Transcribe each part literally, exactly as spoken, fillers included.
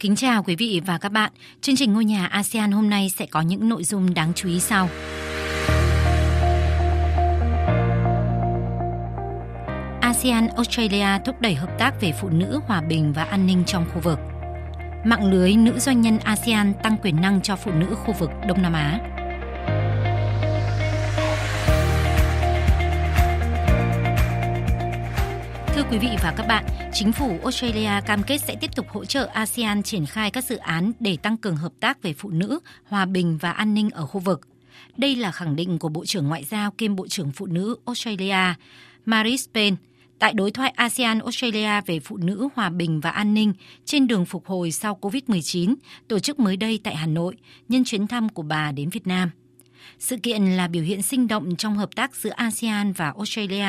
Kính chào quý vị và các bạn. Chương trình Ngôi nhà a sê an hôm nay sẽ có những nội dung đáng chú ý sau. a sê an Australia thúc đẩy hợp tác về phụ nữ, hòa bình và an ninh trong khu vực. Mạng lưới nữ doanh nhân a sê an tăng quyền năng cho phụ nữ khu vực Đông Nam Á. Thưa quý vị và các bạn, Chính phủ Australia cam kết sẽ tiếp tục hỗ trợ a sê an triển khai các dự án để tăng cường hợp tác về phụ nữ, hòa bình và an ninh ở khu vực. Đây là khẳng định của Bộ trưởng Ngoại giao kiêm Bộ trưởng Phụ nữ Australia Marise Payne tại đối thoại a sê an Australia về phụ nữ, hòa bình và an ninh trên đường phục hồi sau cô vít mười chín tổ chức mới đây tại Hà Nội nhân chuyến thăm của bà đến Việt Nam. Sự kiện là biểu hiện sinh động trong hợp tác giữa a sê an và Australia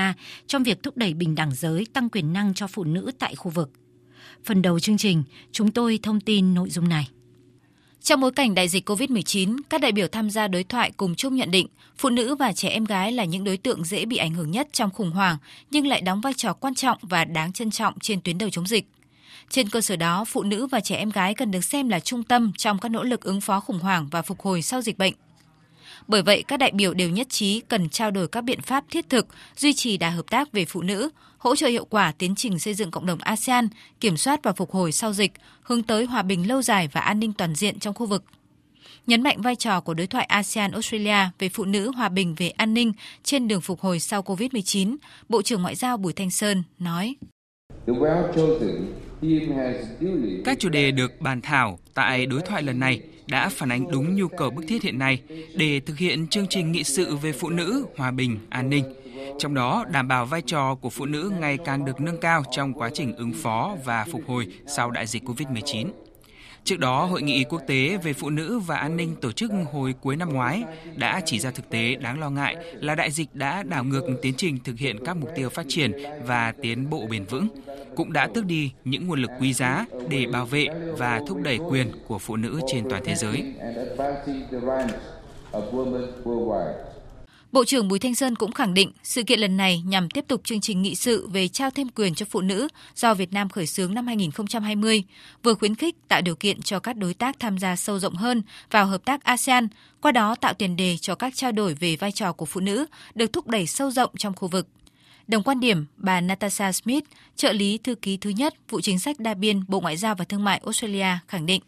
trong việc thúc đẩy bình đẳng giới, tăng quyền năng cho phụ nữ tại khu vực. Phần đầu chương trình, chúng tôi thông tin nội dung này. Trong bối cảnh đại dịch cô vít mười chín, các đại biểu tham gia đối thoại cùng chung nhận định phụ nữ và trẻ em gái là những đối tượng dễ bị ảnh hưởng nhất trong khủng hoảng nhưng lại đóng vai trò quan trọng và đáng trân trọng trên tuyến đầu chống dịch. Trên cơ sở đó, phụ nữ và trẻ em gái cần được xem là trung tâm trong các nỗ lực ứng phó khủng hoảng và phục hồi sau dịch bệnh. Bởi vậy, các đại biểu đều nhất trí cần trao đổi các biện pháp thiết thực, duy trì đà hợp tác về phụ nữ, hỗ trợ hiệu quả tiến trình xây dựng cộng đồng a sê an, kiểm soát và phục hồi sau dịch, hướng tới hòa bình lâu dài và an ninh toàn diện trong khu vực. Nhấn mạnh vai trò của đối thoại a sê an Australia về phụ nữ, hòa bình về an ninh trên đường phục hồi sau cô vít mười chín, Bộ trưởng Ngoại giao Bùi Thanh Sơn nói: Các chủ đề được bàn thảo tại đối thoại lần này đã phản ánh đúng nhu cầu bức thiết hiện nay để thực hiện chương trình nghị sự về phụ nữ, hòa bình, an ninh. Trong đó, đảm bảo vai trò của phụ nữ ngày càng được nâng cao trong quá trình ứng phó và phục hồi sau đại dịch cô vít mười chín. Trước đó, Hội nghị quốc tế về phụ nữ và an ninh tổ chức hồi cuối năm ngoái đã chỉ ra thực tế đáng lo ngại là đại dịch đã đảo ngược tiến trình thực hiện các mục tiêu phát triển và tiến bộ bền vững, cũng đã tước đi những nguồn lực quý giá để bảo vệ và thúc đẩy quyền của phụ nữ trên toàn thế giới. Bộ trưởng Bùi Thanh Sơn cũng khẳng định sự kiện lần này nhằm tiếp tục chương trình nghị sự về trao thêm quyền cho phụ nữ do Việt Nam khởi xướng năm hai không hai không, vừa khuyến khích tạo điều kiện cho các đối tác tham gia sâu rộng hơn vào hợp tác a sê an, qua đó tạo tiền đề cho các trao đổi về vai trò của phụ nữ được thúc đẩy sâu rộng trong khu vực. Đồng quan điểm, bà Natasha Smith, trợ lý thư ký thứ nhất vụ chính sách đa biên Bộ Ngoại giao và Thương mại Australia khẳng định: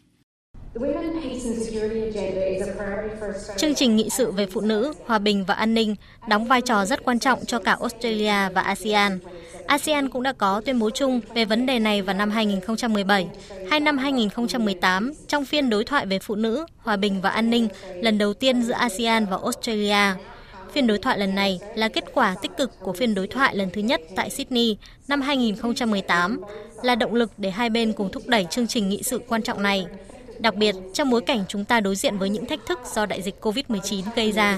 Chương trình nghị sự về phụ nữ, hòa bình và an ninh đóng vai trò rất quan trọng cho cả Australia và a sê an. a sê an cũng đã có tuyên bố chung về vấn đề này vào năm hai không một bảy, hay năm hai không một tám trong phiên đối thoại về phụ nữ, hòa bình và an ninh lần đầu tiên giữa a sê an và Australia. Phiên đối thoại lần này là kết quả tích cực của phiên đối thoại lần thứ nhất tại Sydney năm hai không một tám, là động lực để hai bên cùng thúc đẩy chương trình nghị sự quan trọng này. Đặc biệt, trong bối cảnh chúng ta đối diện với những thách thức do đại dịch cô vít mười chín gây ra.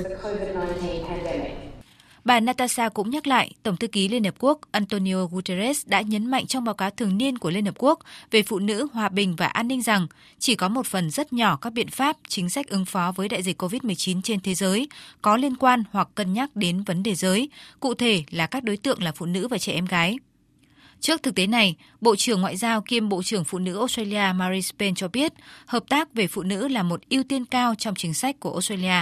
Bà Natasha cũng nhắc lại, Tổng thư ký Liên Hợp Quốc Antonio Guterres đã nhấn mạnh trong báo cáo thường niên của Liên Hợp Quốc về phụ nữ, hòa bình và an ninh rằng chỉ có một phần rất nhỏ các biện pháp, chính sách ứng phó với đại dịch cô vít mười chín trên thế giới có liên quan hoặc cân nhắc đến vấn đề giới, cụ thể là các đối tượng là phụ nữ và trẻ em gái. Trước thực tế này, Bộ trưởng Ngoại giao kiêm Bộ trưởng Phụ nữ Australia Marise Payne cho biết hợp tác về phụ nữ là một ưu tiên cao trong chính sách của Australia.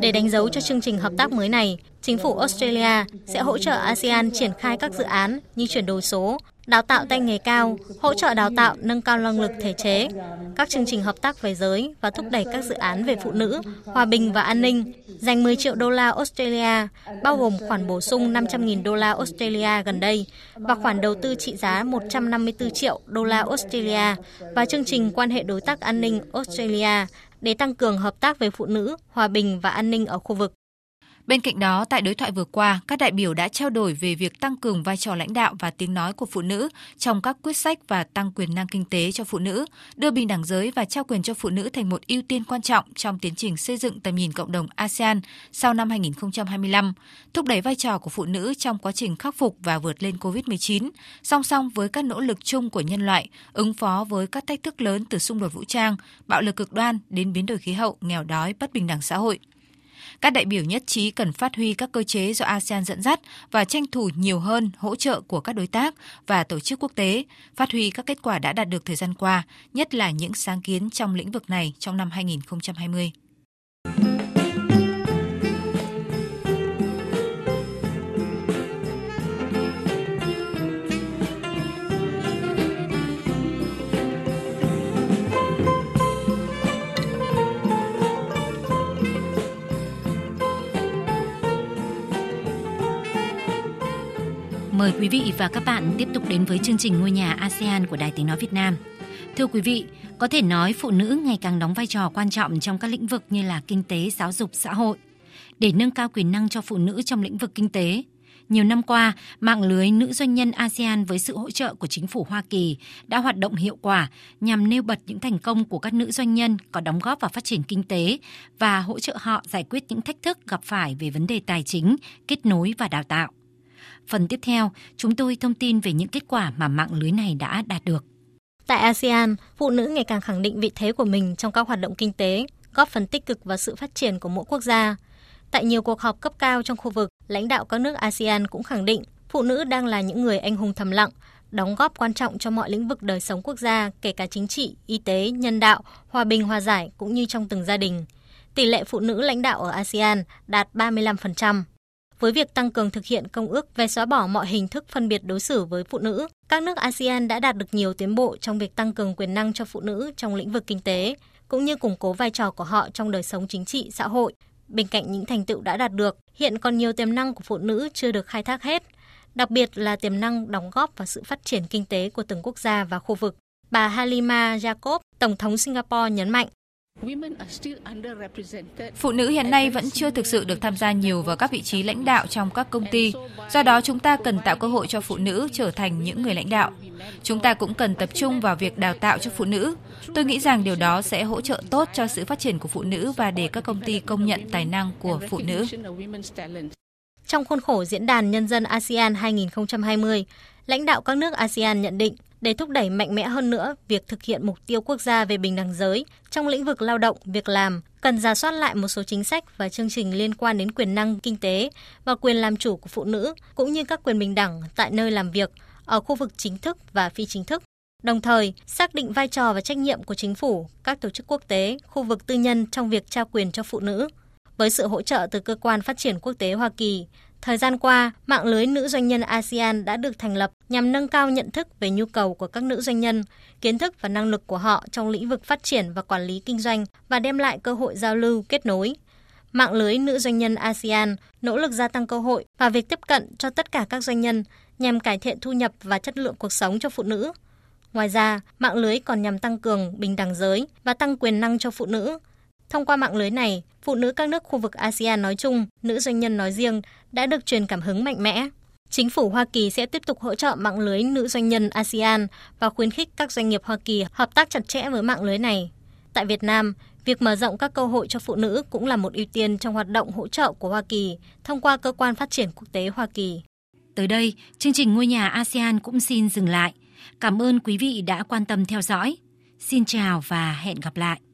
Để đánh dấu cho chương trình hợp tác mới này, chính phủ Australia sẽ hỗ trợ a sê an triển khai các dự án như chuyển đổi số, đào tạo tay nghề cao, hỗ trợ đào tạo nâng cao năng lực thể chế, các chương trình hợp tác về giới và thúc đẩy các dự án về phụ nữ, hòa bình và an ninh, dành mười triệu đô la Australia, bao gồm khoản bổ sung năm trăm nghìn đô la Australia gần đây và khoản đầu tư trị giá một trăm năm mươi tư triệu đô la Australia và chương trình quan hệ đối tác an ninh Australia để tăng cường hợp tác về phụ nữ, hòa bình và an ninh ở khu vực. Bên cạnh đó, tại đối thoại vừa qua, các đại biểu đã trao đổi về việc tăng cường vai trò lãnh đạo và tiếng nói của phụ nữ trong các quyết sách và tăng quyền năng kinh tế cho phụ nữ, đưa bình đẳng giới và trao quyền cho phụ nữ thành một ưu tiên quan trọng trong tiến trình xây dựng tầm nhìn cộng đồng a sê an sau năm hai nghìn không trăm hai mươi lăm, thúc đẩy vai trò của phụ nữ trong quá trình khắc phục và vượt lên cô vít mười chín, song song với các nỗ lực chung của nhân loại ứng phó với các thách thức lớn từ xung đột vũ trang, bạo lực cực đoan đến biến đổi khí hậu, nghèo đói, bất bình đẳng xã hội. Các đại biểu nhất trí cần phát huy các cơ chế do a sê an dẫn dắt và tranh thủ nhiều hơn hỗ trợ của các đối tác và tổ chức quốc tế, phát huy các kết quả đã đạt được thời gian qua, nhất là những sáng kiến trong lĩnh vực này trong năm hai nghìn không trăm hai mươi. Mời quý vị và các bạn tiếp tục đến với chương trình Ngôi nhà a sê an của Đài Tiếng Nói Việt Nam. Thưa quý vị, có thể nói phụ nữ ngày càng đóng vai trò quan trọng trong các lĩnh vực như là kinh tế, giáo dục, xã hội. Để nâng cao quyền năng cho phụ nữ trong lĩnh vực kinh tế, nhiều năm qua, mạng lưới nữ doanh nhân a sê an với sự hỗ trợ của chính phủ Hoa Kỳ đã hoạt động hiệu quả nhằm nêu bật những thành công của các nữ doanh nhân có đóng góp vào phát triển kinh tế và hỗ trợ họ giải quyết những thách thức gặp phải về vấn đề tài chính, kết nối và đào tạo. Phần tiếp theo, chúng tôi thông tin về những kết quả mà mạng lưới này đã đạt được. Tại a sê an, phụ nữ ngày càng khẳng định vị thế của mình trong các hoạt động kinh tế, góp phần tích cực vào sự phát triển của mỗi quốc gia. Tại nhiều cuộc họp cấp cao trong khu vực, lãnh đạo các nước a sê an cũng khẳng định phụ nữ đang là những người anh hùng thầm lặng, đóng góp quan trọng cho mọi lĩnh vực đời sống quốc gia, kể cả chính trị, y tế, nhân đạo, hòa bình, hòa giải cũng như trong từng gia đình. Tỷ lệ phụ nữ lãnh đạo ở a sê an đạt ba mươi lăm phần trăm. Với việc tăng cường thực hiện công ước về xóa bỏ mọi hình thức phân biệt đối xử với phụ nữ, các nước a sê an đã đạt được nhiều tiến bộ trong việc tăng cường quyền năng cho phụ nữ trong lĩnh vực kinh tế, cũng như củng cố vai trò của họ trong đời sống chính trị, xã hội. Bên cạnh những thành tựu đã đạt được, hiện còn nhiều tiềm năng của phụ nữ chưa được khai thác hết, đặc biệt là tiềm năng đóng góp vào sự phát triển kinh tế của từng quốc gia và khu vực. Bà Halimah Jacob, Tổng thống Singapore nhấn mạnh, phụ nữ hiện nay vẫn chưa thực sự được tham gia nhiều vào các vị trí lãnh đạo trong các công ty, do đó chúng ta cần tạo cơ hội cho phụ nữ trở thành những người lãnh đạo. Chúng ta cũng cần tập trung vào việc đào tạo cho phụ nữ. Tôi nghĩ rằng điều đó sẽ hỗ trợ tốt cho sự phát triển của phụ nữ và để các công ty công nhận tài năng của phụ nữ. Trong khuôn khổ Diễn đàn Nhân dân a sê an hai nghìn không trăm hai mươi, lãnh đạo các nước a sê an nhận định, để thúc đẩy mạnh mẽ hơn nữa việc thực hiện mục tiêu quốc gia về bình đẳng giới trong lĩnh vực lao động, việc làm, cần rà soát lại một số chính sách và chương trình liên quan đến quyền năng kinh tế và quyền làm chủ của phụ nữ, cũng như các quyền bình đẳng tại nơi làm việc, ở khu vực chính thức và phi chính thức. Đồng thời, xác định vai trò và trách nhiệm của chính phủ, các tổ chức quốc tế, khu vực tư nhân trong việc trao quyền cho phụ nữ. Với sự hỗ trợ từ Cơ quan Phát triển Quốc tế Hoa Kỳ, thời gian qua, mạng lưới nữ doanh nhân a sê an đã được thành lập nhằm nâng cao nhận thức về nhu cầu của các nữ doanh nhân, kiến thức và năng lực của họ trong lĩnh vực phát triển và quản lý kinh doanh và đem lại cơ hội giao lưu, kết nối. Mạng lưới nữ doanh nhân a sê an nỗ lực gia tăng cơ hội và việc tiếp cận cho tất cả các doanh nhân nhằm cải thiện thu nhập và chất lượng cuộc sống cho phụ nữ. Ngoài ra, mạng lưới còn nhằm tăng cường bình đẳng giới và tăng quyền năng cho phụ nữ. Thông qua mạng lưới này, phụ nữ các nước khu vực a sê an nói chung, nữ doanh nhân nói riêng đã được truyền cảm hứng mạnh mẽ. Chính phủ Hoa Kỳ sẽ tiếp tục hỗ trợ mạng lưới nữ doanh nhân a sê an và khuyến khích các doanh nghiệp Hoa Kỳ hợp tác chặt chẽ với mạng lưới này. Tại Việt Nam, việc mở rộng các cơ hội cho phụ nữ cũng là một ưu tiên trong hoạt động hỗ trợ của Hoa Kỳ thông qua Cơ quan Phát triển Quốc tế Hoa Kỳ. Tới đây, chương trình Ngôi nhà a sê an cũng xin dừng lại. Cảm ơn quý vị đã quan tâm theo dõi. Xin chào và hẹn gặp lại.